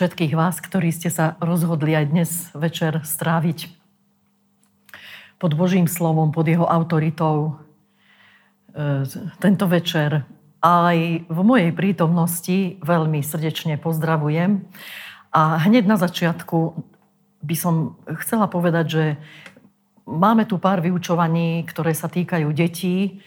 všetkých vás, ktorí ste sa rozhodli aj dnes večer stráviť pod Božím slovom, pod jeho autoritou tento večer. Aj v mojej prítomnosti veľmi srdečne pozdravujem. A hneď na začiatku by som chcela povedať, že máme tu pár vyučovaní, ktoré sa týkajú detí.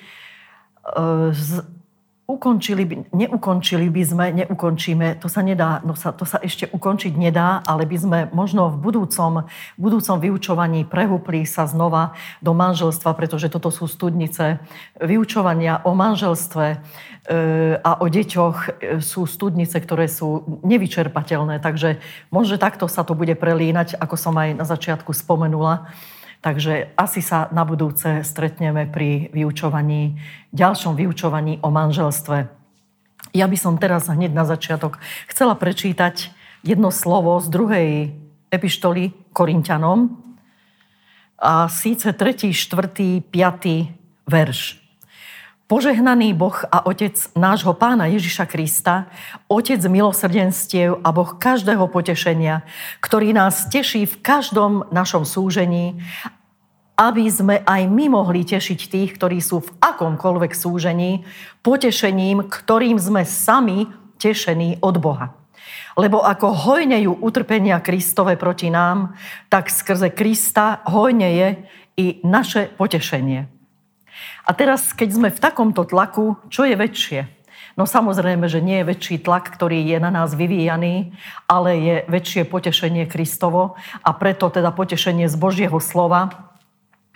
Neukončíme, to sa nedá, to sa ešte ukončiť nedá, ale by sme možno v budúcom vyučovaní prehúpli sa znova do manželstva, pretože toto sú studnice vyučovania o manželstve a o deťoch sú studnice, ktoré sú nevyčerpateľné, takže možno takto sa to bude prelínať, ako som aj na začiatku spomenula. Takže asi sa na budúce stretneme pri ďalšom vyučovaní o manželstve. Ja by som teraz hneď na začiatok chcela prečítať jedno slovo z druhej epištoly Korinťanom, a síce 3., 4., 5. verš. Požehnaný Boh a Otec nášho Pána Ježiša Krista, Otec milosrdenstiev a Boh každého potešenia, ktorý nás teší v každom našom súžení, aby sme aj my mohli tešiť tých, ktorí sú v akomkoľvek súžení, potešením, ktorým sme sami tešení od Boha. Lebo ako hojnejú utrpenia Kristove proti nám, tak skrze Krista hojneje i naše potešenie. A teraz, keď sme v takomto tlaku, čo je väčšie? No samozrejme, že nie je väčší tlak, ktorý je na nás vyvíjaný, ale je väčšie potešenie Kristovo, a preto teda potešenie z Božieho slova.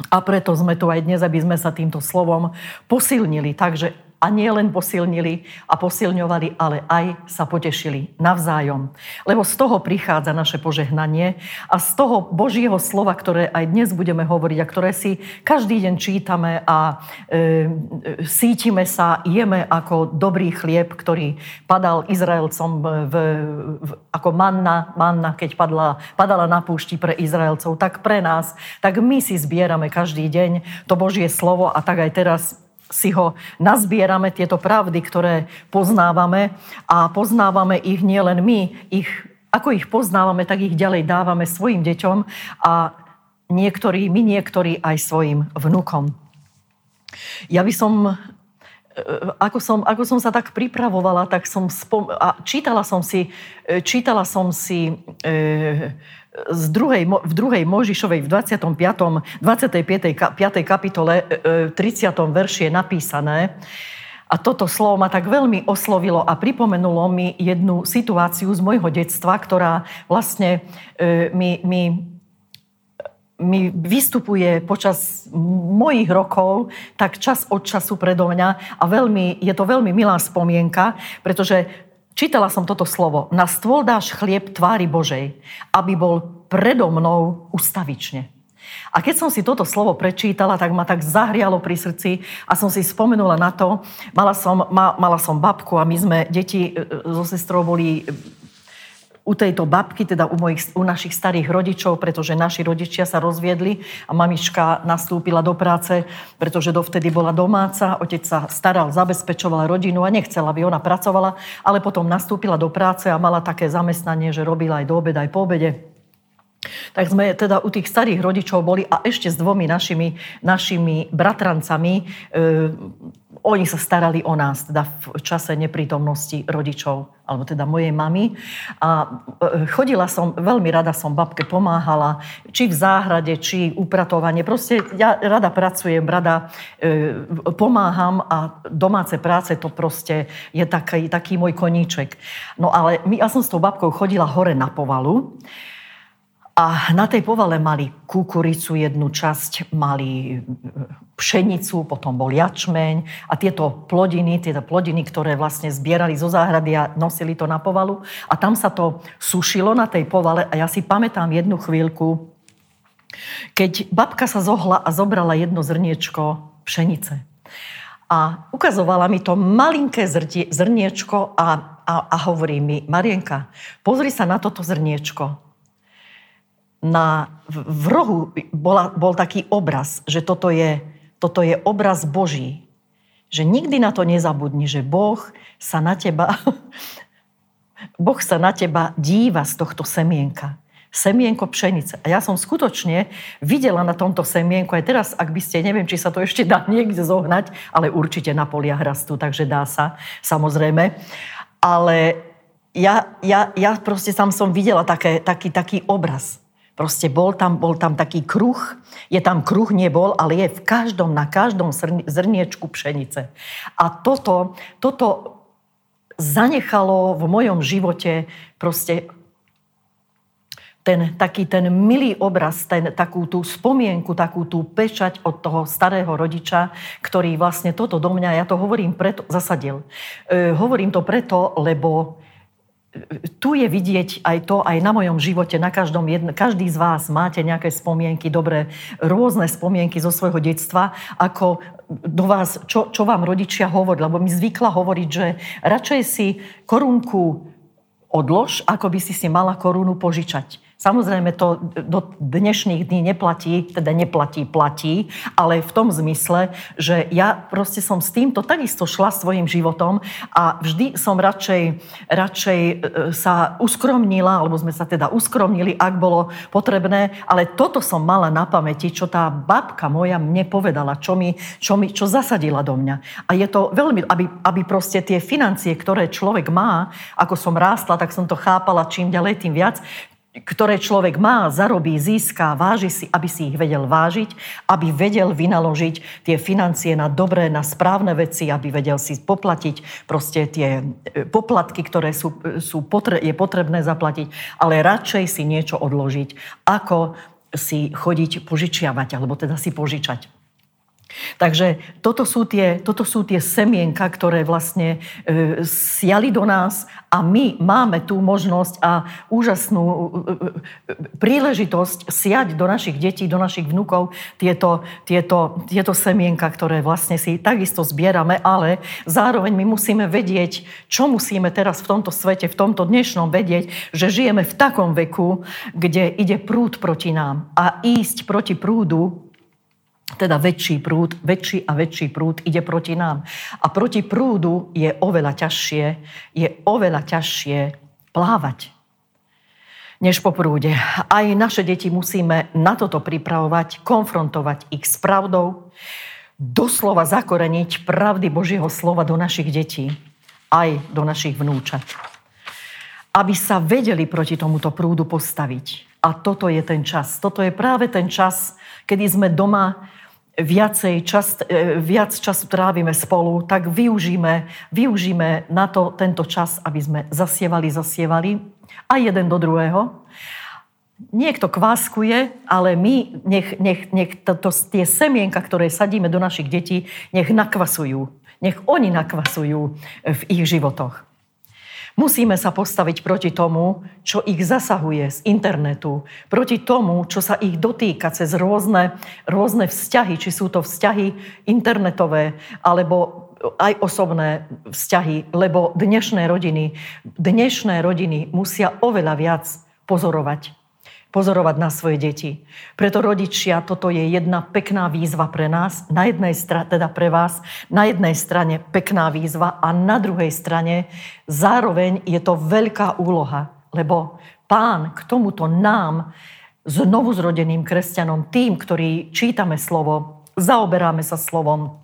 A preto sme tu aj dnes, aby sme sa týmto slovom posilnili. Takže a nie len posilnili a posilňovali, ale aj sa potešili navzájom. Lebo z toho prichádza naše požehnanie a z toho Božieho slova, ktoré aj dnes budeme hovoriť a ktoré si každý deň čítame a sítime sa, jeme ako dobrý chlieb, ktorý padal Izraelcom ako manna, keď padala na púšti pre Izraelcov, tak pre nás, tak my si zbierame každý deň to Božie slovo, a tak aj teraz si ho nazbierame, tieto pravdy, ktoré poznávame, a poznávame ich nielen my, ako ich poznávame, tak ich ďalej dávame svojim deťom a niektorí aj svojim vnukom. Ja by som, ako som sa tak pripravovala, tak čítala som si v druhej Mojžišovej v 25. kapitole 30. verši je napísané, a toto slovo ma tak veľmi oslovilo a pripomenulo mi jednu situáciu z môjho detstva, ktorá vlastne mi vystupuje počas mojich rokov, tak čas od času predo mňa, a je to veľmi milá spomienka, pretože čítala som toto slovo. Na stôl dáš chlieb tvári Božej, aby bol predo mnou ustavične. A keď som si toto slovo prečítala, tak ma tak zahrialo pri srdci a som si spomenula na to. Mala som babku a my sme deti so sestrou boli u tejto babky, teda u našich starých rodičov, pretože naši rodičia sa rozviedli a mamička nastúpila do práce, pretože dovtedy bola domáca, otec sa staral, zabezpečoval rodinu a nechcela, aby ona pracovala, ale potom nastúpila do práce a mala také zamestnanie, že robila aj do obeda, aj po obede. Tak sme teda u tých starých rodičov boli a ešte s dvomi našimi bratrancami, oni sa starali o nás, teda v čase neprítomnosti rodičov, alebo teda mojej mamy. A veľmi rada som babke pomáhala, či v záhrade, či upratovanie. Proste ja rada pracujem, pomáham, a domáce práce to proste je taký môj koníček. No ale ja som s tou babkou chodila hore na povalu. A na tej povale mali kukuricu jednu časť, mali pšenicu, potom bol jačmeň a tieto plodiny, ktoré vlastne zbierali zo záhrady a nosili to na povalu. A tam sa to sušilo na tej povale a ja si pamätám jednu chvíľku, keď babka sa zohla a zobrala jedno zrniečko pšenice. A ukazovala mi to malinké zrniečko a hovorí mi: Marienka, pozri sa na toto zrniečko. V rohu bol taký obraz, že toto je obraz Boží. Že nikdy na to nezabudni, že Boh sa na teba Boh sa na teba díva z tohto semienka. Semienko pšenice. A ja som skutočne videla na tomto semienku, aj teraz, ak by ste, neviem, či sa to ešte dá niekde zohnať, ale určite na poliach rastú, takže dá sa, samozrejme. Ale ja proste tam som videla taký obraz. Proste bol tam taký kruh, je tam kruh, nebol, ale je na každom zrniečku pšenice. A toto zanechalo v mojom živote proste taký milý obraz, takú tú spomienku, takú tú pečať od toho starého rodiča, ktorý vlastne toto do mňa, ja to hovorím preto, zasadil. Hovorím to preto, lebo tu je vidieť aj to, aj na mojom živote, na každý z vás máte nejaké spomienky, dobré, rôzne spomienky zo svojho detstva, ako do vás, čo vám rodičia hovorili, lebo mi zvykla hovoriť, že radšej si korunku odlož, ako by si si mala korunu požičať. Samozrejme, to do dnešných dní platí, ale v tom zmysle, že ja proste som s týmto takisto šla svojim životom a vždy som radšej sa uskromnila, alebo sme sa teda uskromnili, ak bolo potrebné, ale toto som mala na pamäti, čo tá babka moja mne povedala, čo zasadila do mňa. A je to veľmi, aby proste tie financie, ktoré človek má, ako som rástla, tak som to chápala čím ďalej, tým viac, ktoré človek má, zarobí, získa, váži si, aby si ich vedel vážiť, aby vedel vynaložiť tie financie na dobré, na správne veci, aby vedel si poplatiť proste tie poplatky, ktoré je potrebné zaplatiť, ale radšej si niečo odložiť, ako si chodiť požičiavať, alebo teda si požičať. Takže toto sú tie semienka, ktoré vlastne siali do nás a my máme tú možnosť a úžasnú príležitosť siať do našich detí, do našich vnukov tieto semienka, ktoré vlastne si takisto zbierame, ale zároveň my musíme vedieť, čo musíme teraz v tomto svete, v tomto dnešnom vedieť, že žijeme v takom veku, kde ide prúd proti nám a ísť proti prúdu, teda väčší a väčší prúd ide proti nám. A proti prúdu je oveľa ťažšie plávať, než po prúde. Aj naše deti musíme na toto pripravovať, konfrontovať ich s pravdou, doslova zakoreniť pravdy Božieho slova do našich detí, aj do našich vnúčat. Aby sa vedeli proti tomuto prúdu postaviť. A toto je ten čas. Toto je práve ten čas, kedy sme doma viac času trávime spolu, tak využíme na to tento čas, aby sme zasievali aj jeden do druhého. Niekto kváskuje, ale my nech tie semienka, ktoré sadíme do našich detí, nech oni nakvasujú v ich životoch. Musíme sa postaviť proti tomu, čo ich zasahuje z internetu, proti tomu, čo sa ich dotýka cez rôzne vzťahy, či sú to vzťahy internetové, alebo aj osobné vzťahy, lebo dnešné rodiny musia oveľa viac pozorovať na svoje deti. Preto rodičia, toto je jedna pekná výzva pre nás, pre vás na jednej strane pekná výzva a na druhej strane zároveň je to veľká úloha, lebo Pán k tomuto nám, znovuzrodeným kresťanom, tým, ktorí čítame slovo, zaoberáme sa slovom,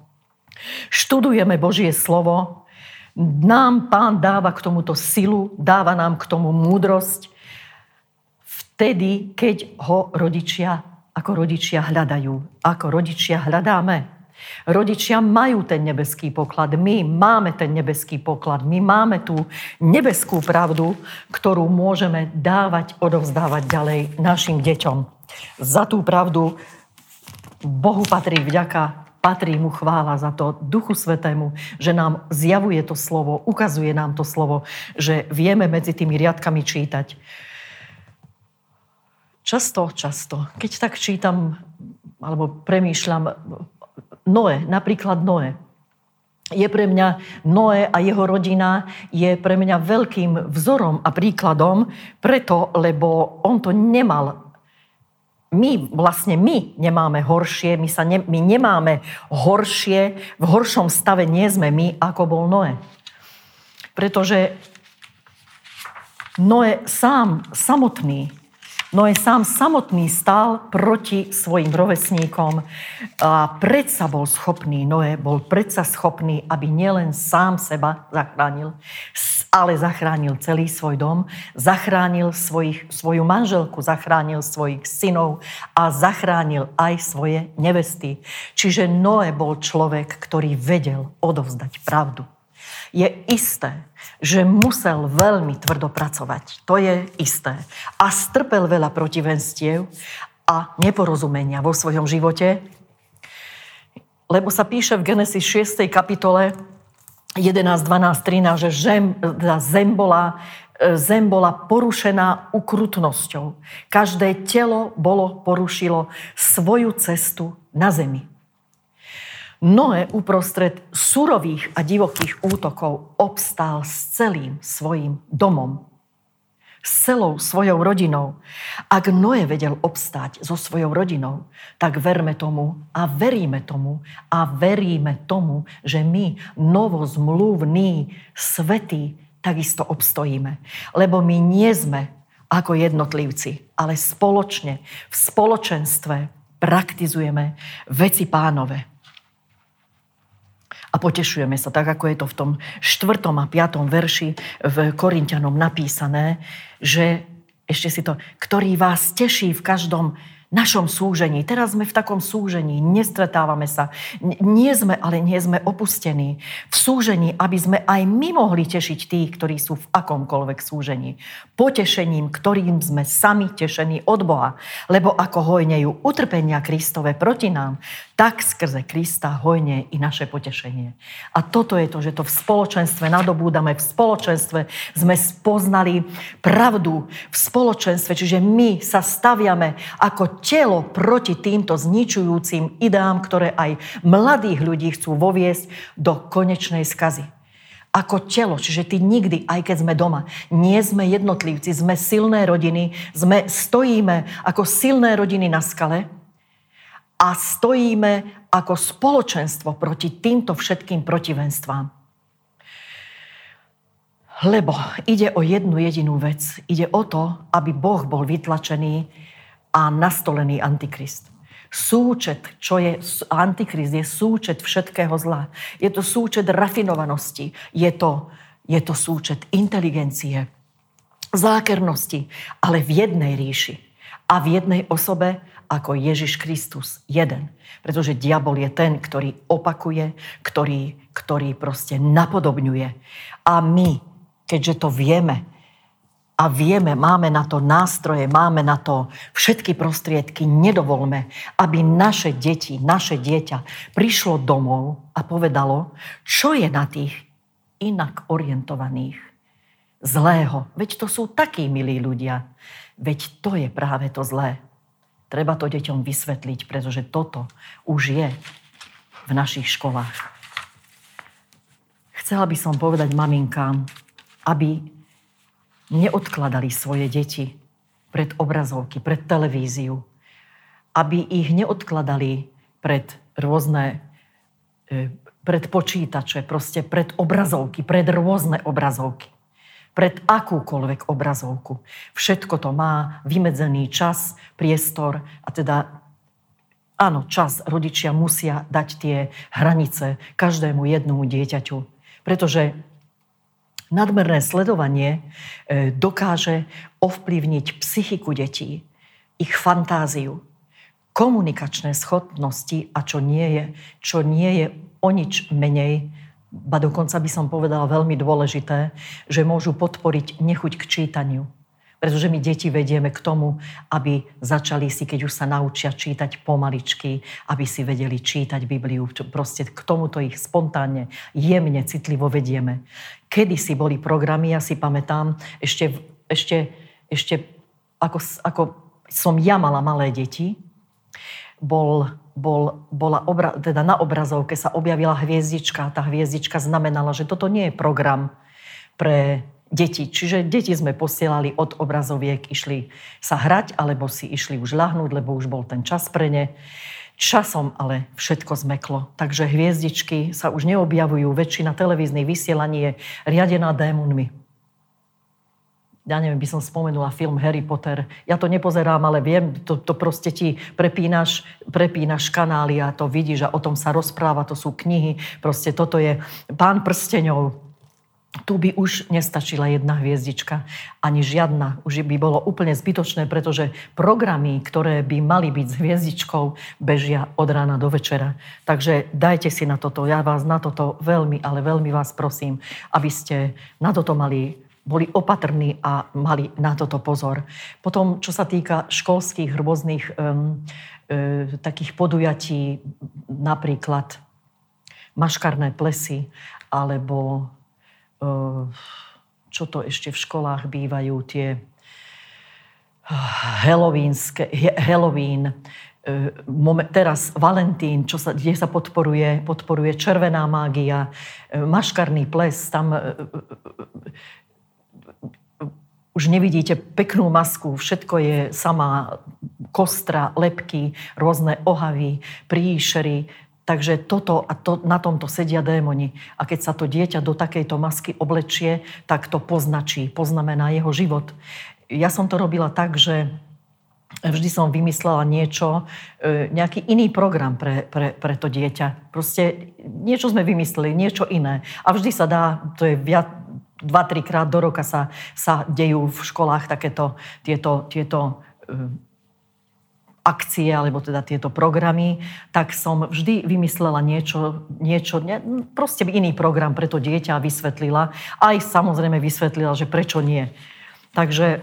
študujeme Božie slovo, nám Pán dáva k tomuto silu, dáva nám k tomu múdrosť, vtedy, keď ho ako rodičia hľadáme. Rodičia majú ten nebeský poklad, my máme ten nebeský poklad, my máme tú nebeskú pravdu, ktorú môžeme dávať, odovzdávať ďalej našim deťom. Za tú pravdu Bohu patrí vďaka, patrí mu chvála za to, Duchu Svätému, že nám zjavuje to slovo, ukazuje nám to slovo, že vieme medzi tými riadkami čítať. Často, keď tak čítam alebo premýšľam, napríklad Noé. Je pre mňa Noé a jeho rodina je pre mňa veľkým vzorom a príkladom, preto, lebo on to nemal. My nemáme horšie, my nemáme horšie, v horšom stave nie sme my, ako bol Noé. Pretože Noé sám samotný stál proti svojim rovesníkom a predsa bol schopný, aby nielen sám seba zachránil, ale zachránil celý svoj dom, zachránil svoju manželku, zachránil svojich synov a zachránil aj svoje nevesty. Čiže Noé bol človek, ktorý vedel odovzdať pravdu. Je isté, že musel veľmi tvrdo pracovať. To je isté. A strpel veľa protivenstiev a neporozumenia vo svojom živote, lebo sa píše v Genesis 6. kapitole 11, 12, 13, že zem bola porušená ukrutnosťou. Každé telo porušilo svoju cestu na zemi. Noé uprostred surových a divokých útokov obstál s celým svojím domom, s celou svojou rodinou. Ak Noé vedel obstáť so svojou rodinou, tak veríme tomu, že my, novozmluvní, svätí, takisto obstojíme. Lebo my nie sme ako jednotlivci, ale spoločne, v spoločenstve praktizujeme veci Pánove. A potešujeme sa, tak ako je to v tom 4. a 5. verši v Korinťanom napísané, že ktorý vás teší v každom našom súžení. Teraz sme v takom súžení, nestretávame sa. Nie sme opustení v súžení, aby sme aj my mohli tešiť tých, ktorí sú v akomkoľvek súžení. Potešením, ktorým sme sami tešení od Boha. Lebo ako hojnejú utrpenia Kristove proti nám, tak skrze Krista hojne i naše potešenie. A toto je to, že to v spoločenstve nadobúdame, v spoločenstve sme spoznali pravdu, v spoločenstve, čiže my sa staviame ako telo proti týmto zničujúcim ideám, ktoré aj mladých ľudí chcú voviesť do konečnej skazy. Ako telo, čiže ty nikdy, aj keď sme doma, nie sme jednotlivci, sme silné rodiny, stojíme ako silné rodiny na skale a stojíme ako spoločenstvo proti týmto všetkým protivenstvám. Lebo ide o jednu jedinú vec. Ide o to, aby Boh bol vytlačený a nastolený antikrist. Súčet, čo je antikrist, je súčet všetkého zla. Je to súčet rafinovanosti. Je to súčet inteligencie, zákernosti, ale v jednej ríši a v jednej osobe ako Ježiš Kristus jeden. Pretože diabol je ten, ktorý opakuje, ktorý proste napodobňuje. A my, keďže to vieme, máme na to nástroje, máme na to všetky prostriedky, nedovolme, aby naše dieťa prišlo domov a povedalo, čo je na tých inak orientovaných zlého. Veď to sú takí milí ľudia. Veď to je práve to zlé. Treba to deťom vysvetliť, pretože toto už je v našich školách. Chcela by som povedať maminkám, aby neodkladali svoje deti pred obrazovky, pred televíziu, aby ich neodkladali pred rôzne, pred počítače, proste pred obrazovky, pred rôzne obrazovky, pred akúkoľvek obrazovku. Všetko to má vymedzený čas, priestor a teda áno, čas rodičia musia dať tie hranice každému jednomu dieťaťu, pretože nadmerné sledovanie dokáže ovplyvniť psychiku detí, ich fantáziu, komunikačné schopnosti a čo nie je o nič menej, ba dokonca by som povedala veľmi dôležité, že môžu podporiť nechuť k čítaniu. Pretože my deti vedieme k tomu, aby začali si, keď už sa naučia čítať pomaličky, aby si vedeli čítať Bibliu. Proste k tomuto ich spontánne, jemne, citlivo vedieme. Kedysi boli programy, ja si pamätám, ešte ako som ja mala malé deti, bola na obrazovke sa objavila hviezdička. Tá hviezdička znamenala, že toto nie je program pre deti. Čiže deti sme posielali od obrazoviek, išli sa hrať, alebo si išli už ľahnúť, lebo už bol ten čas pre ne. Časom ale všetko zmeklo. Takže hviezdičky sa už neobjavujú. Väčšina televíznych vysielaní je riadená démonmi. ja neviem, by som spomenula film Harry Potter. Ja to nepozerám, ale viem, to proste ti prepínaš kanály a to vidíš a o tom sa rozpráva, to sú knihy, proste toto je Pán Prsteňov. Tu by už nestačila jedna hviezdička, ani žiadna. Už by bolo úplne zbytočné, pretože programy, ktoré by mali byť s hviezdičkou, bežia od rána do večera. Takže dajte si na toto. Ja vás na toto veľmi, ale veľmi vás prosím, aby ste na toto boli opatrní a mali na toto pozor. Potom, čo sa týka školských rôznych takých podujatí, napríklad maškarné plesy, alebo čo to ešte v školách bývajú, tie Halloween, teraz Valentín, kde sa podporuje červená mágia, maškarný ples, tam už nevidíte peknú masku, všetko je sama kostra, lebky, rôzne ohavy, príšery. Takže na tomto sedia démoni. A keď sa to dieťa do takejto masky oblečie, tak to poznačí, poznamená jeho život. Ja som to robila tak, že vždy som vymyslela niečo, nejaký iný program pre to dieťa. Proste niečo sme vymysleli, niečo iné. A vždy sa dá, to je viac, 2-3 krát do roka sa dejú v školách takéto tieto akcie, alebo teda tieto programy, tak som vždy vymyslela proste iný program pre to dieťa vysvetlila. Aj samozrejme vysvetlila, že prečo nie. Takže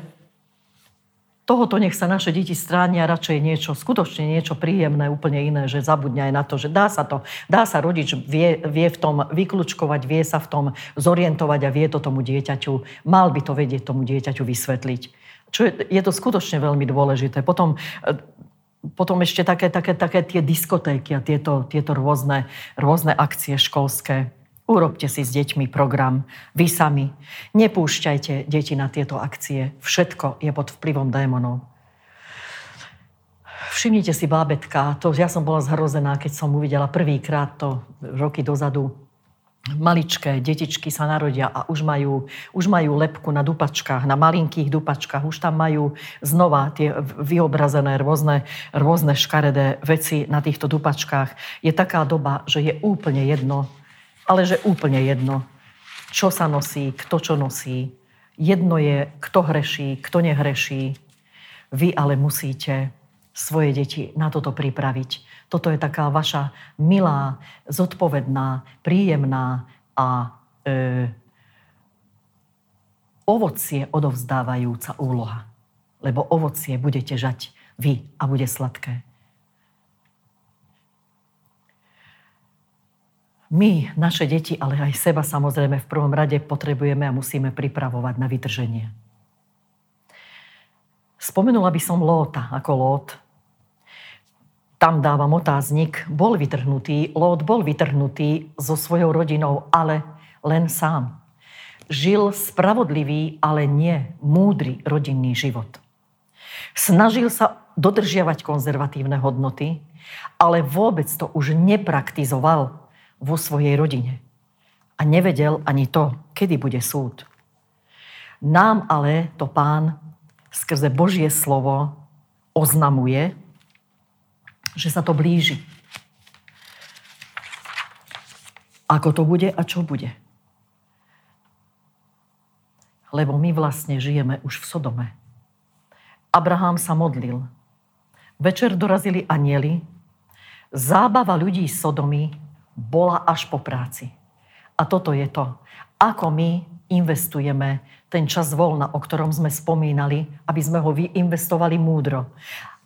tohoto nech sa naše deti stránia, radšej skutočne niečo príjemné, úplne iné, že zabudne aj na to, že dá sa rodič vie v tom vyklúčkovať, vie sa v tom zorientovať a vie to tomu dieťaťu, mal by to vedieť tomu dieťaťu vysvetliť. Čo je to skutočne veľmi dôležité. Potom ešte také tie diskotéky a tieto rôzne akcie školské. Urobte si s deťmi program, vy sami. Nepúšťajte deti na tieto akcie. Všetko je pod vplyvom démonov. Všimnite si bábätka. Ja som bola zhrozená, keď som uvidela prvýkrát to roky dozadu. Maličké detičky sa narodia a už majú lebku na dupačkách, na malinkých dupačkách. Už tam majú znova tie vyobrazené rôzne škaredé veci na týchto dupačkách. Je taká doba, že je úplne jedno, čo sa nosí, kto čo nosí. Jedno je, kto hreší, kto nehreší. Vy ale musíte svoje deti na toto pripraviť. Toto je taká vaša milá, zodpovedná, príjemná a ovocie odovzdávajúca úloha. Lebo ovocie budete žať vy a bude sladké. My, naše deti, ale aj seba samozrejme v prvom rade potrebujeme a musíme pripravovať na vytrženie. Spomenula by som Lóta ako Lót. Tam dávam otáznik. Lót bol vytrhnutý so svojou rodinou, ale len sám. Žil spravodlivý, ale nie múdry rodinný život. Snažil sa dodržiavať konzervatívne hodnoty, ale vôbec to už nepraktizoval vo svojej rodine. A nevedel ani to, kedy bude súd. Nám ale to Pán skrze Božie slovo oznamuje, že sa to blíži. Ako to bude a čo bude. Lebo my vlastne žijeme už v Sodome. Abraham sa modlil. Večer dorazili anjeli. Zábava ľudí z Sodomy bola až po práci. A toto je to, ako my investujeme ten čas voľna, o ktorom sme spomínali, aby sme ho investovali múdro.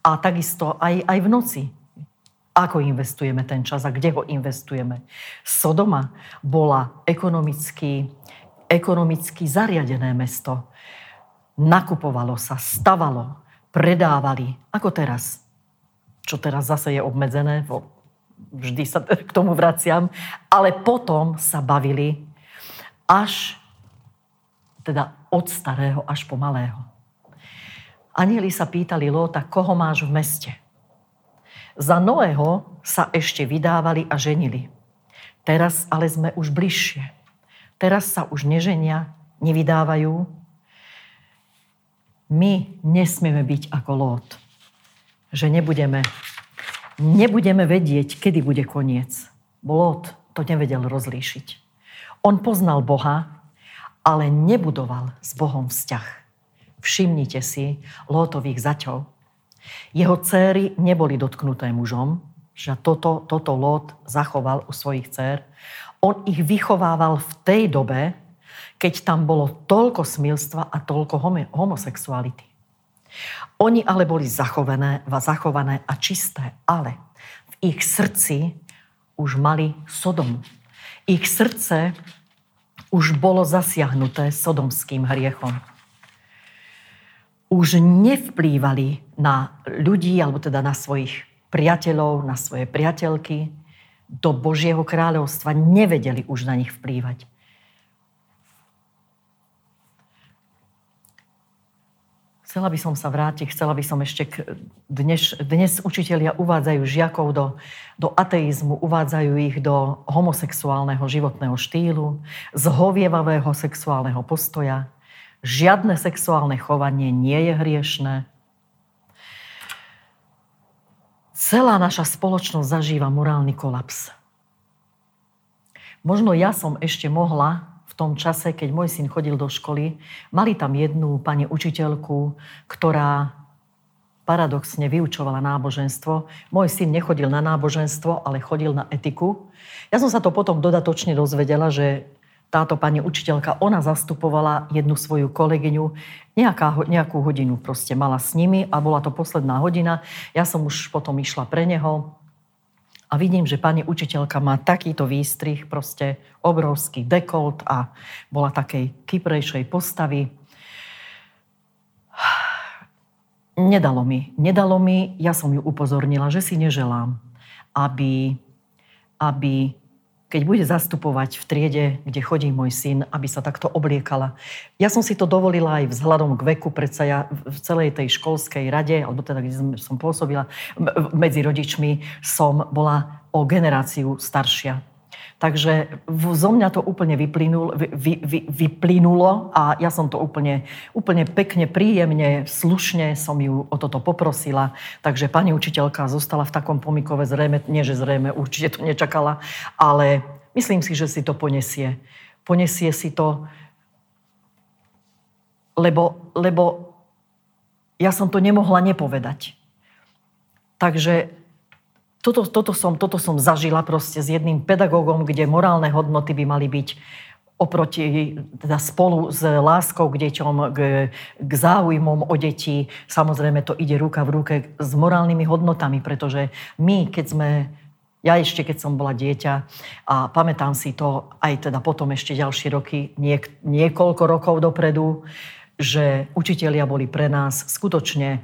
A takisto aj v noci. Ako investujeme ten čas a kde ho investujeme? Sodoma bola ekonomicky zariadené mesto. Nakupovalo sa, stavalo, predávali. Ako teraz? Čo teraz zase je obmedzené, vždy sa k tomu vraciam, ale potom sa bavili až teda od starého až po malého. Anjeli sa pýtali Lóta, koho máš v meste? Za Noého sa ešte vydávali a ženili. Teraz ale sme už bližšie. Teraz sa už neženia, nevydávajú. my nesmieme byť ako Lót. Že nebudeme vedieť, kedy bude koniec. Lót to nevedel rozlíšiť. On poznal Boha, ale nebudoval s Bohom vzťah. Všimnite si Lótových zaťov. Jeho céry neboli dotknuté mužom, že toto Lót zachoval u svojich cér. On ich vychovával v tej dobe, keď tam bolo toľko smilstva a toľko homosexuality. Oni ale boli zachované a čisté, ale v ich srdci už mali Sodomu. Ich srdce už bolo zasiahnuté sodomským hriechom. Už nevplývali na ľudí, alebo teda na svojich priateľov, na svoje priateľky. Do Božieho kráľovstva nevedeli už na nich vplývať. Chcela by som sa vrátiť, chcela by som ešte dnes učitelia uvádzajú žiakov do ateizmu, uvádzajú ich do homosexuálneho životného štýlu, zhovievavého sexuálneho postoja. Žiadne sexuálne chovanie nie je hriešné. Celá naša spoločnosť zažíva morálny kolaps. Možno ja som ešte mohla v tom čase, keď môj syn chodil do školy, mali tam jednu pani učiteľku, ktorá paradoxne vyučovala náboženstvo. Môj syn nechodil na náboženstvo, ale chodil na etiku. Ja som sa to potom dodatočne dozvedela, že táto pani učiteľka, ona zastupovala jednu svoju kolegyňu, nejakú hodinu proste mala s nimi a bola to posledná hodina. Ja som už potom išla pre neho. A vidím, že pani učiteľka má takýto výstrih, proste obrovský dekolt a bola takej kyprejšej postavy. Nedalo mi, ja som ju upozornila, že si neželám, aby keď bude zastupovať v triede, kde chodí môj syn, aby sa takto obliekala. Ja som si to dovolila aj vzhľadom k veku, predsa ja v celej tej školskej rade, alebo teda, kde som pôsobila, medzi rodičmi som bola o generáciu staršia. Takže zo mňa to úplne vyplynulo a ja som to úplne pekne, príjemne, slušne som ju o toto poprosila. Takže pani učiteľka zostala v takom pomykove, zrejme, určite to nečakala, ale myslím si, že si to poniesie. Poniesie si to, lebo ja som to nemohla nepovedať. Takže Toto som zažila proste s jedným pedagógom, kde morálne hodnoty by mali byť oproti, teda spolu s láskou k deťom, k záujmom o deti. Samozrejme, to ide ruka v ruke s morálnymi hodnotami, pretože my, keď som bola dieťa a pamätám si to aj teda potom ešte ďalšie roky, niekoľko rokov dopredu, že učitelia boli pre nás skutočne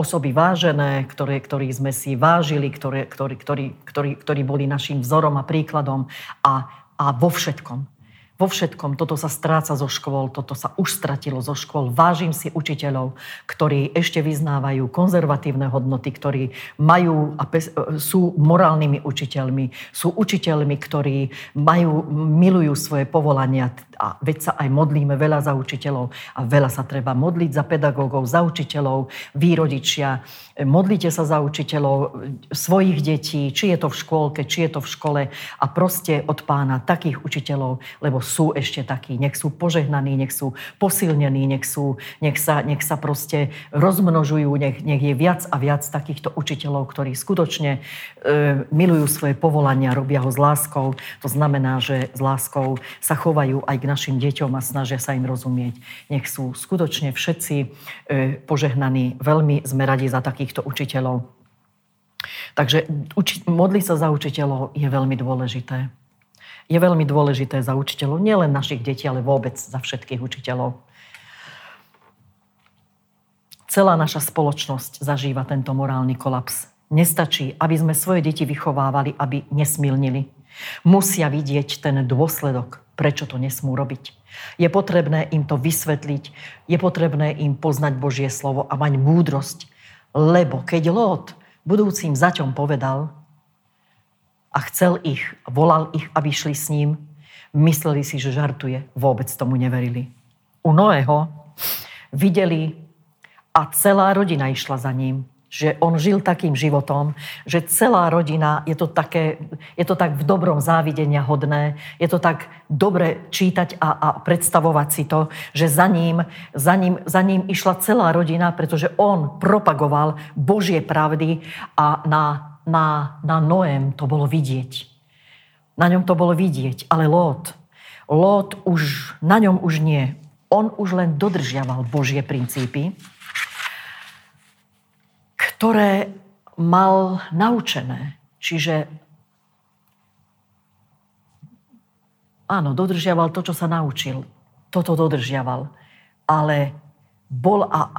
osoby vážené, ktorých sme si vážili, ktorí boli našim vzorom a príkladom a vo všetkom. Vo všetkom. Toto sa stráca zo škôl, toto sa už stratilo zo škôl. Vážim si učiteľov, ktorí ešte vyznávajú konzervatívne hodnoty, ktorí majú a sú morálnymi učiteľmi. Sú učiteľmi, ktorí milujú svoje povolania a veď sa aj modlíme veľa za učiteľov a veľa sa treba modliť za pedagógov, za učiteľov, vy rodičia. Modlite sa za učiteľov svojich detí, či je to v škôlke, či je to v škole a proste od Pána takých učiteľov, lebo sú ešte takí. Nech sú požehnaní, nech sú posilnení, nech sa proste rozmnožujú, nech je viac a viac takýchto učiteľov, ktorí skutočne milujú svoje povolania, robia ho s láskou. To znamená, že s láskou sa chovajú aj k našim deťom a snažia sa im rozumieť. Nech sú skutočne všetci požehnaní. Veľmi sme radi za takýchto učiteľov. Takže modliť sa za učiteľov je veľmi dôležité. Je veľmi dôležité za učiteľov, nielen našich detí, ale vôbec za všetkých učiteľov. Celá naša spoločnosť zažíva tento morálny kolaps. Nestačí, aby sme svoje deti vychovávali, aby nesmilnili. Musia vidieť ten dôsledok, prečo to nesmú robiť. Je potrebné im to vysvetliť, je potrebné im poznať Božie slovo a mať múdrosť. Lebo keď Lót budúcim zaťom povedal, a chcel ich, volal ich, aby šli s ním, mysleli si, že žartuje. Vôbec tomu neverili. U Noého videli a celá rodina išla za ním. Že on žil takým životom, že celá rodina, je to tak v dobrom závidenia hodné, je to tak dobre čítať a predstavovať si to, že za ním išla celá rodina, pretože on propagoval Božie pravdy a na Noém to bolo vidieť. Na ňom to bolo vidieť, ale Lót už, na ňom už nie. On už len dodržiaval Božie princípy, ktoré mal naučené. Čiže áno, dodržiaval to, čo sa naučil. Toto dodržiaval. Ale bol a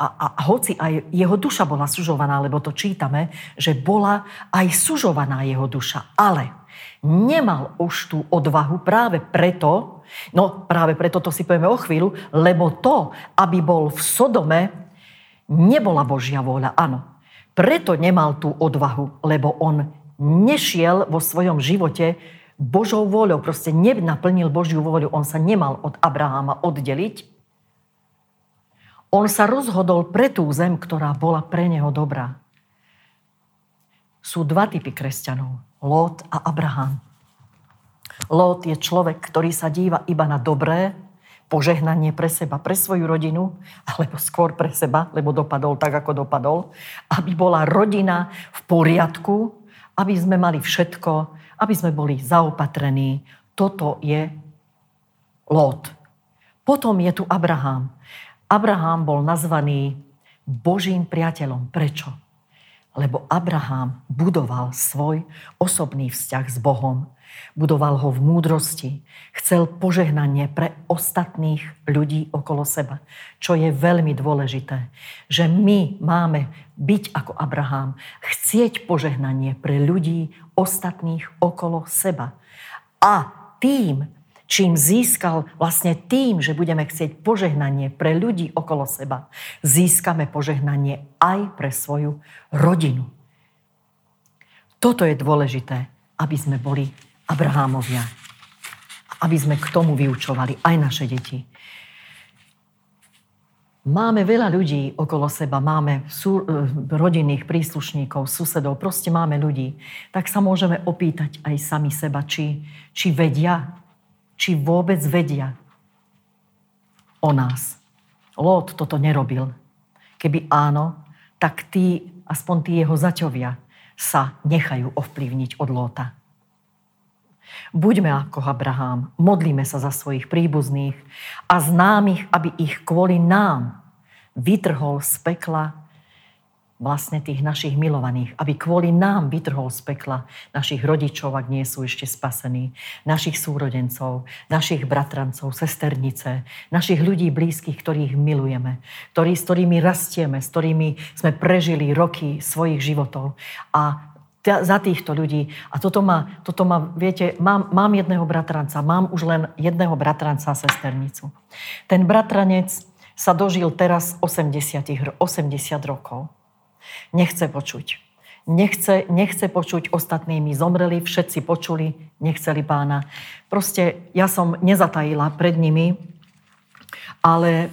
hoci aj jeho duša bola sužovaná, lebo to čítame, že bola aj sužovaná jeho duša. Ale nemal už tú odvahu práve preto to si povieme o chvíľu, lebo to, aby bol v Sodome, nebola Božia vôľa. Áno. Preto nemal tú odvahu, lebo on nešiel vo svojom živote Božou vôľou, proste nenaplnil Božiu vôľu, on sa nemal od Abrahama oddeliť. On sa rozhodol pre tú zem, ktorá bola pre neho dobrá. Sú dva typy kresťanov, Lót a Abraham. Lót je človek, ktorý sa díva iba na dobré, požehnanie pre seba, pre svoju rodinu, alebo skôr pre seba, lebo dopadol tak, ako dopadol, aby bola rodina v poriadku, aby sme mali všetko, aby sme boli zaopatrení. Toto je Lót. Potom je tu Abraham. Abraham bol nazvaný Božím priateľom. Prečo? Lebo Abraham budoval svoj osobný vzťah s Bohom. Budoval ho v múdrosti. Chcel požehnanie pre ostatných ľudí okolo seba. Čo je veľmi dôležité. Že my máme byť ako Abraham. Chcieť požehnanie pre ľudí ostatných okolo seba. A tým, čím získal, vlastne tým, že budeme chcieť požehnanie pre ľudí okolo seba, získame požehnanie aj pre svoju rodinu. Toto je dôležité, aby sme boli Abrahámovia. Aby sme k tomu vyučovali aj naše deti. Máme veľa ľudí okolo seba, máme rodinných príslušníkov, susedov, proste máme ľudí. Tak sa môžeme opýtať aj sami seba, či vedia, či vôbec vedia o nás. Lót toto nerobil. Keby áno, tak aspoň tí jeho zaťovia sa nechajú ovplyvniť od Lóta. Buďme ako Abraham, modlíme sa za svojich príbuzných a známych, aby ich kvôli nám vytrhol z pekla vlastne tých našich milovaných, aby kvôli nám vytrhol z pekla našich rodičov, ak nie sú ešte spasení, našich súrodencov, našich bratrancov, sesternice, našich ľudí blízkych, ktorých milujeme, s ktorými rastieme, s ktorými sme prežili roky svojich životov a za týchto ľudí. A toto má viete, mám jedného bratranca, mám už len jedného bratranca a sesternicu. Ten bratranec sa dožil teraz 80 rokov. Nechce počuť, ostatnými zomreli, všetci počuli, nechceli pána. Proste ja som nezatajila pred nimi, ale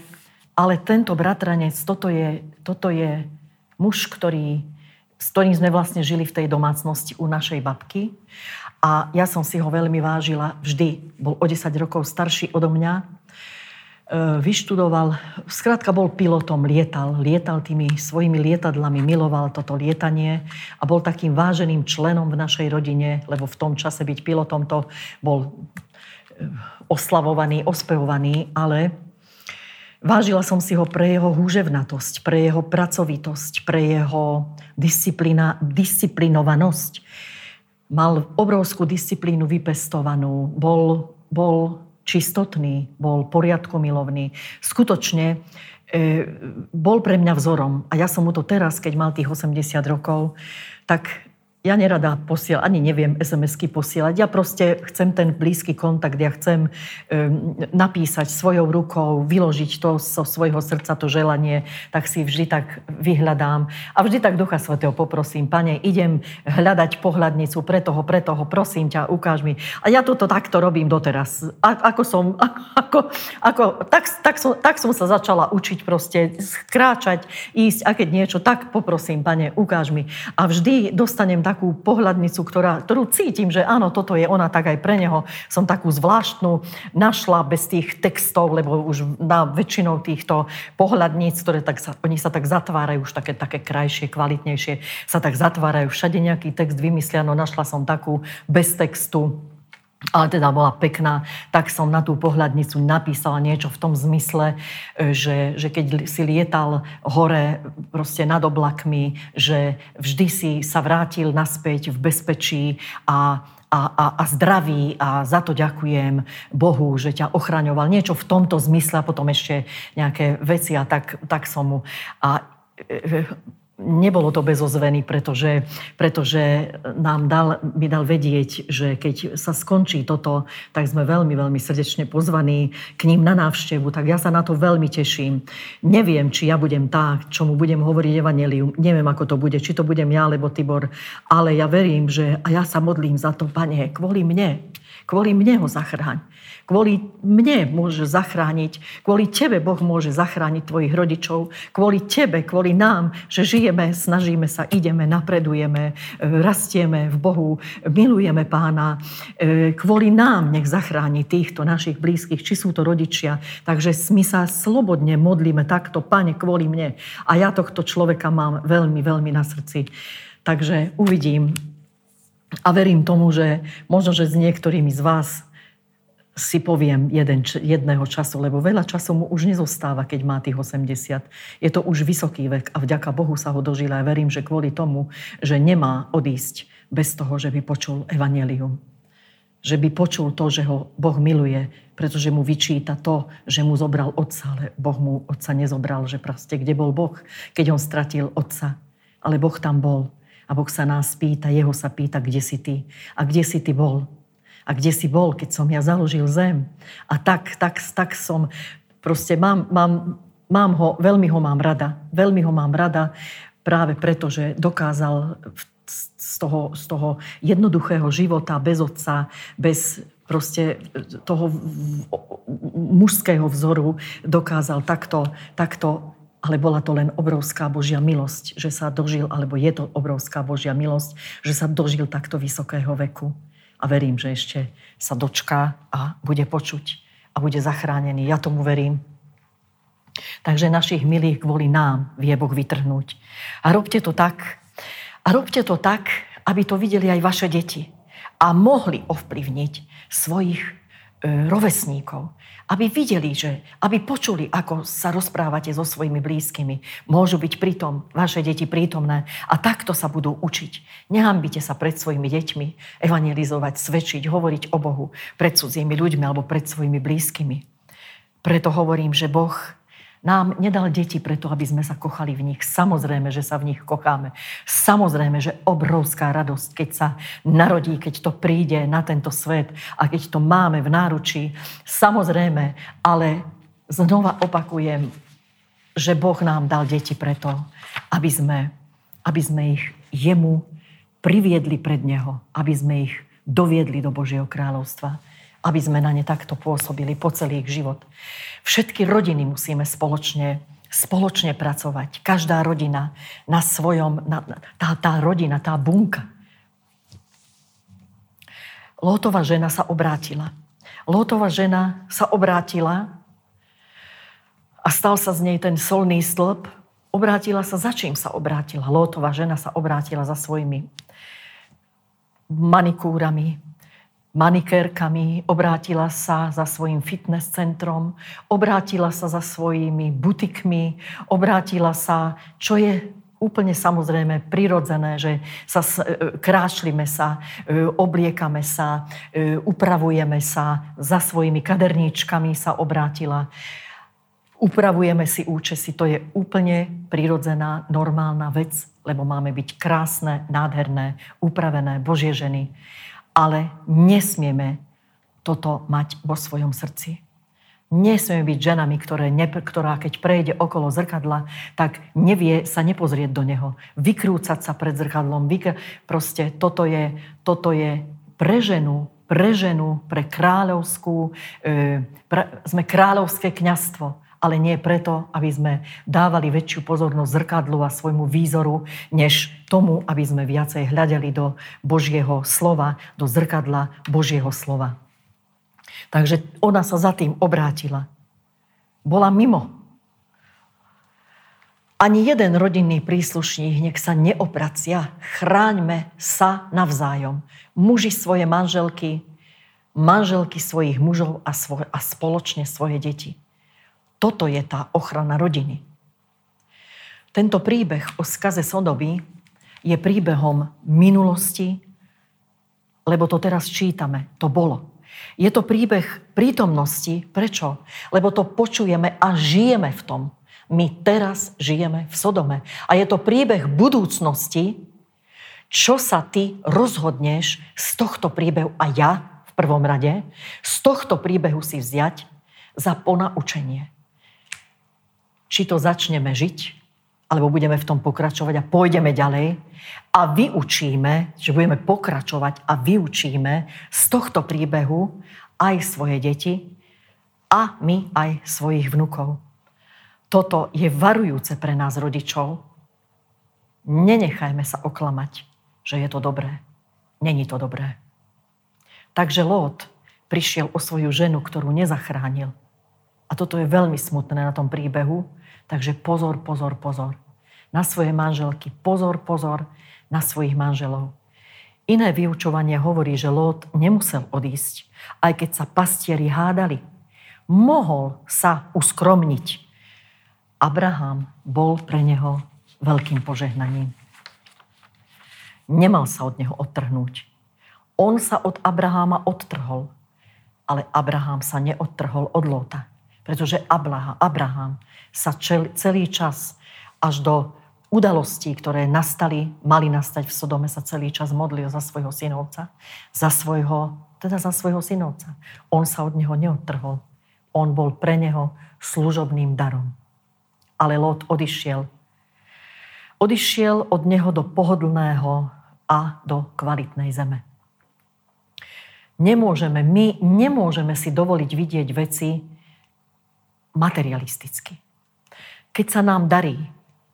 tento bratranec, toto je muž, s ktorým sme vlastne žili v tej domácnosti u našej babky. A ja som si ho veľmi vážila vždy. Bol o 10 rokov starší odo mňa. Vyštudoval, skrátka bol pilotom, lietal tými svojimi lietadlami, miloval toto lietanie a bol takým váženým členom v našej rodine, lebo v tom čase byť pilotom to bol oslavovaný, ospevovaný, ale vážila som si ho pre jeho húževnatosť, pre jeho pracovitosť, pre jeho disciplinovanosť. Mal obrovskú disciplínu vypestovanú, bol čistotný, bol poriadkomilovný. Skutočne bol pre mňa vzorom. A ja som mu to teraz, keď mal tých 80 rokov, tak Ja nerada posielam, ani neviem SMS-ky posielať. Ja proste chcem ten blízky kontakt, ja chcem napísať svojou rukou, vyložiť to zo svojho srdca, to želanie, tak si vždy tak vyhľadám. A vždy tak Ducha Svätého poprosím, Pane, idem hľadať pohľadnicu pre toho, prosím ťa, ukáž mi. A ja toto takto robím doteraz. Tak som sa začala učiť proste, skráčať, ísť, a keď niečo, tak poprosím, Pane, ukáž mi. A vždy dostanem takú pohľadnicu, ktorú cítim, že áno, toto je ona, tak aj pre neho. Som takú zvláštnu našla bez tých textov, lebo už na väčšinou týchto pohľadníc, ktoré oni sa tak zatvárajú, už také krajšie, kvalitnejšie, sa tak zatvárajú. Všade nejaký text vymyslia, no našla som takú bez textu, ale teda bola pekná, tak som na tú pohľadnicu napísala niečo v tom zmysle, že keď si lietal hore proste nad oblakmi, že vždy si sa vrátil naspäť v bezpečí a zdravý a za to ďakujem Bohu, že ťa ochraňoval. Niečo v tomto zmysle a potom ešte nejaké veci a tak som mu... A nebolo to bez ozveny, pretože mi dal vedieť, že keď sa skončí toto, tak sme veľmi, veľmi srdečne pozvaní k ním na návštevu. Tak ja sa na to veľmi teším. Neviem, či ja budem tá, čomu budem hovoriť evanjelium. Neviem, ako to bude, či to budem ja, alebo Tibor. Ale ja verím, že a ja sa modlím za to, Pane, kvôli mne ho zachráň. Kvôli mne môže zachrániť, kvôli tebe Boh môže zachrániť tvojich rodičov, kvôli tebe, kvôli nám, že žijeme, snažíme sa, ideme, napredujeme, rastieme v Bohu, milujeme Pána. Kvôli nám nech zachráni týchto našich blízkych, či sú to rodičia. Takže my sa slobodne modlíme takto, Pane, kvôli mne. A ja tohto človeka mám veľmi, veľmi na srdci. Takže uvidím a verím tomu, že možno, že s niektorými z vás si poviem jedného času, lebo veľa času mu už nezostáva, keď má tých 80. Je to už vysoký vek a vďaka Bohu sa ho dožila. A verím, že kvôli tomu, že nemá odísť bez toho, že by počul evanjelium. Že by počul to, že ho Boh miluje, pretože mu vyčíta to, že mu zobral otca, ale Boh mu otca nezobral, že proste kde bol Boh, keď on stratil otca. Ale Boh tam bol a Boh sa nás pýta, jeho sa pýta, kde si ty a kde si ty bol. A kde si bol, keď som ja založil zem? A tak som, proste veľmi ho mám rada, práve preto, že dokázal z toho jednoduchého života, bez otca, bez proste toho mužského vzoru, dokázal takto, ale bola to len obrovská Božia milosť, že sa dožil, alebo je to obrovská Božia milosť, že sa dožil takto vysokého veku. A verím, že ešte sa dočká a bude počuť a bude zachránený. Ja tomu verím. Takže našich milých kvôli nám vie Boh vytrhnúť. A robte to tak, aby to videli aj vaše deti. A mohli ovplyvniť svojich rovesníkov. Aby videli, aby počuli, ako sa rozprávate so svojimi blízkymi. Môžu byť pritom, vaše deti prítomné a takto sa budú učiť. Nehanbite sa pred svojimi deťmi evangelizovať, svedčiť, hovoriť o Bohu pred cudzými ľuďmi alebo pred svojimi blízkymi. Preto hovorím, že Boh nám nedal deti preto, aby sme sa kochali v nich. Samozrejme, že sa v nich kocháme. Samozrejme, že obrovská radosť, keď sa narodí, keď to príde na tento svet a keď to máme v náručí. Samozrejme, ale znova opakujem, že Boh nám dal deti preto, aby sme ich jemu priviedli pred neho, aby sme ich doviedli do Božieho kráľovstva, aby sme na ne takto pôsobili po celý ich život. Všetky rodiny musíme spoločne pracovať. Každá rodina na svojom, tá rodina, tá bunka. Lótova žena sa obrátila a stal sa z nej ten solný stĺp. Obrátila sa, za čím sa obrátila? Lótova žena sa obrátila za svojimi manikérkami, obrátila sa za svojím fitness centrom, obrátila sa za svojimi butikmi, obrátila sa, čo je úplne samozrejme prirodzené, že sa krášlime sa, obliekame sa, upravujeme sa, za svojimi kaderníčkami sa obrátila. Upravujeme si účesy, to je úplne prirodzená, normálna vec, lebo máme byť krásne, nádherné, upravené Božie ženy. Ale nesmieme toto mať vo svojom srdci. Nesmieme byť ženami, ktorá keď prejde okolo zrkadla, tak nevie sa nepozrieť do neho. Vykrúcať sa pred zrkadlom. Proste toto je pre ženu, pre kráľovskú, sme kráľovské kňazstvo. Ale nie preto, aby sme dávali väčšiu pozornosť zrkadlu a svojmu výzoru, než tomu, aby sme viacej hľadeli do Božieho slova, do zrkadla Božieho slova. Takže ona sa za tým obrátila. Bola mimo. Ani jeden rodinný príslušník nech sa neopracia. Chráňme sa navzájom. Muži svoje manželky, manželky svojich mužov a spoločne svoje deti. Toto je tá ochrana rodiny. Tento príbeh o skaze Sodomy je príbehom minulosti, lebo to teraz čítame, to bolo. Je to príbeh prítomnosti, prečo? Lebo to počujeme a žijeme v tom. My teraz žijeme v Sodome. A je to príbeh budúcnosti, čo sa ty rozhodneš z tohto príbehu a ja v prvom rade, z tohto príbehu si vziať za ponaučenie. Či to začneme žiť, alebo budeme v tom pokračovať a pôjdeme ďalej a vyučíme, že budeme pokračovať a vyučíme z tohto príbehu aj svoje deti a my aj svojich vnukov. Toto je varujúce pre nás rodičov. Nenechajme sa oklamať, že je to dobré. Není to dobré. Takže Lót prišiel o svoju ženu, ktorú nezachránil. A toto je veľmi smutné na tom príbehu. Takže pozor, pozor, pozor. Na svoje manželky, pozor, pozor, na svojich manželov. Iné vyučovanie hovorí, že Lót nemusel odísť, aj keď sa pastieri hádali. Mohol sa uskromniť. Abraham bol pre neho veľkým požehnaním. Nemal sa od neho odtrhnúť. On sa od Abraháma odtrhol, ale Abraham sa neodtrhol od Lóta. Pretože Abraham sa celý čas až do udalostí, ktoré mali nastať v Sodome, sa celý čas modlil za svojho synovca. Za svojho synovca. On sa od neho neodtrhol. On bol pre neho služobným darom. Ale Lót odišiel. Odišiel od neho do pohodlného a do kvalitnej zeme. My nemôžeme si dovoliť vidieť veci materialisticky. Keď sa nám darí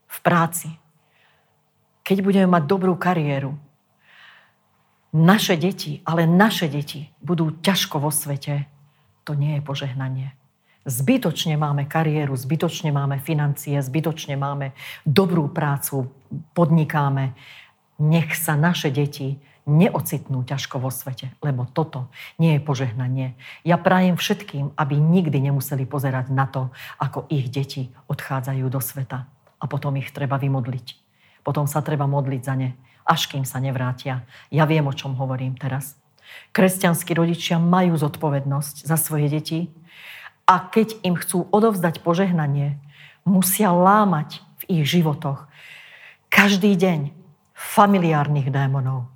v práci, keď budeme mať dobrú kariéru, naše deti budú ťažko vo svete, to nie je požehnanie. Zbytočne máme kariéru, zbytočne máme financie, zbytočne máme dobrú prácu, podnikáme. Nech sa naše deti neocitnú ťažko vo svete, lebo toto nie je požehnanie. Ja prajem všetkým, aby nikdy nemuseli pozerať na to, ako ich deti odchádzajú do sveta. A potom ich treba vymodliť. Potom sa treba modliť za ne, až kým sa nevrátia. Ja viem, o čom hovorím teraz. Kresťanskí rodičia majú zodpovednosť za svoje deti a keď im chcú odovzdať požehnanie, musia lámať v ich životoch každý deň familiárnych démonov,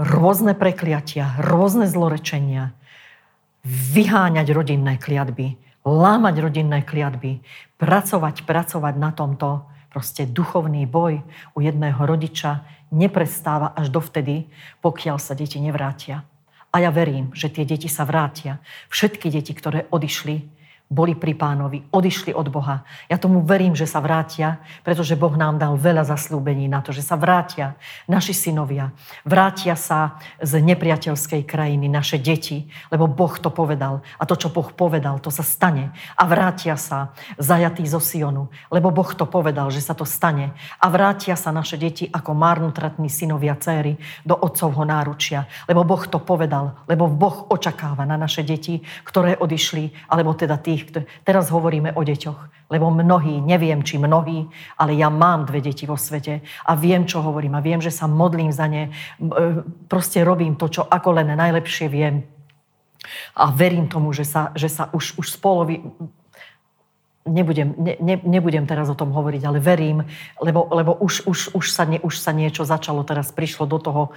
rôzne prekliatia, rôzne zlorečenia, vyháňať rodinné kliatby, lámať rodinné kliatby, pracovať na tomto. Proste duchovný boj u jedného rodiča neprestáva až dovtedy, pokiaľ sa deti nevrátia. A ja verím, že tie deti sa vrátia. Všetky deti, ktoré odišli, boli pri Pánovi, odišli od Boha. Ja tomu verím, že sa vrátia, pretože Boh nám dal veľa zasľúbení na to, že sa vrátia naši synovia, vrátia sa z nepriateľskej krajiny naše deti, lebo Boh to povedal a to, čo Boh povedal, to sa stane. A vrátia sa zajatí zo Sionu, lebo Boh to povedal, že sa to stane. A vrátia sa naše deti ako marnotratní synovia, céry do otcovho náručia, lebo Boh to povedal, lebo Boh očakáva na naše deti, ktoré odišli, alebo teda tých. Teraz hovoríme o deťoch, lebo mnohí, neviem či mnohí, ale ja mám 2 deti vo svete a viem, čo hovorím a viem, že sa modlím za ne, proste robím to, čo ako len najlepšie viem a verím tomu, že sa už Nebudem teraz o tom hovoriť, ale verím, lebo už sa niečo začalo, teraz prišlo do toho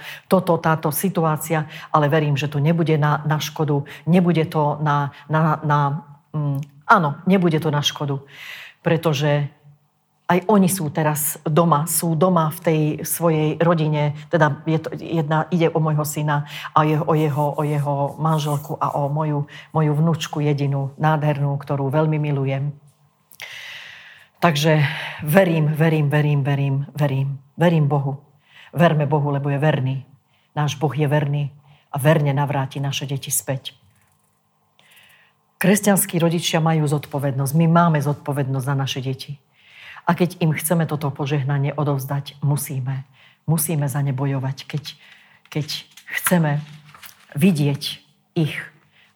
táto situácia, ale verím, že to nebude na škodu, nebude to áno, nebude to na škodu, pretože aj oni sú doma v tej svojej rodine, teda ide o môjho syna a o jeho manželku a o moju vnúčku jedinú, nádhernú, ktorú veľmi milujem. Takže verím Bohu. Verme Bohu, lebo je verný. Náš Boh je verný a verne navráti naše deti späť. Kresťanskí rodičia majú zodpovednosť. My máme zodpovednosť za naše deti. A keď im chceme toto požehnanie odovzdať, musíme. Musíme za ne bojovať, keď chceme vidieť ich,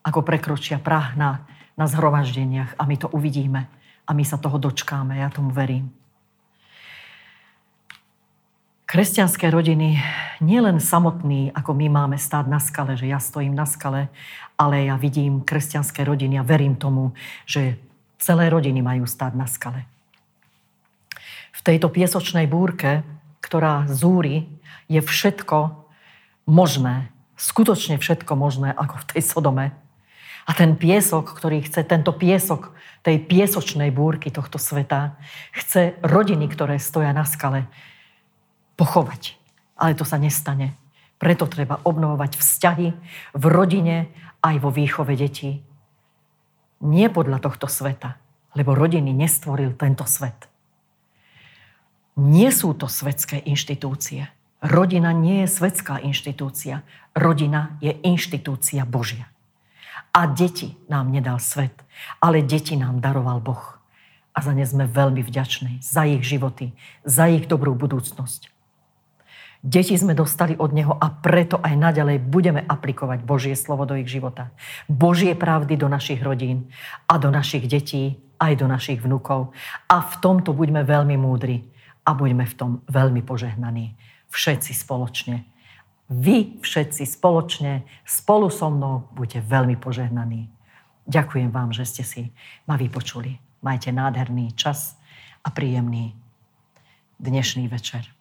ako prekročia prah na zhromaždeniach. A my to uvidíme. A my sa toho dočkáme, ja tomu verím. Kresťanské rodiny, nielen samotní, ako my máme stáť na skale, že ja stojím na skale, ale ja vidím kresťanské rodiny a verím tomu, že celé rodiny majú stáť na skale. V tejto piesočnej búrke, ktorá zúri, je všetko možné, skutočne všetko možné, ako v tej Sodome. A ten piesok, ktorý chce, tento piesok tej piesočnej búrky tohto sveta, chce rodiny, ktoré stoja na skale, pochovať. Ale to sa nestane. Preto treba obnovovať vzťahy v rodine aj vo výchove detí. Nie podľa tohto sveta, lebo rodiny nestvoril tento svet. Nie sú to svetské inštitúcie. Rodina nie je svetská inštitúcia. Rodina je inštitúcia Božia. A deti nám nedal svet, ale deti nám daroval Boh. A za ne sme veľmi vďační, za ich životy, za ich dobrú budúcnosť. Deti sme dostali od Neho a preto aj naďalej budeme aplikovať Božie slovo do ich života. Božie pravdy do našich rodín a do našich detí, aj do našich vnukov. A v tomto buďme veľmi múdri a buďme v tom veľmi požehnaní. Všetci spoločne. Vy všetci spoločne, spolu so mnou, buďte veľmi požehnaní. Ďakujem vám, že ste si ma vypočuli. Majte nádherný čas a príjemný dnešný večer.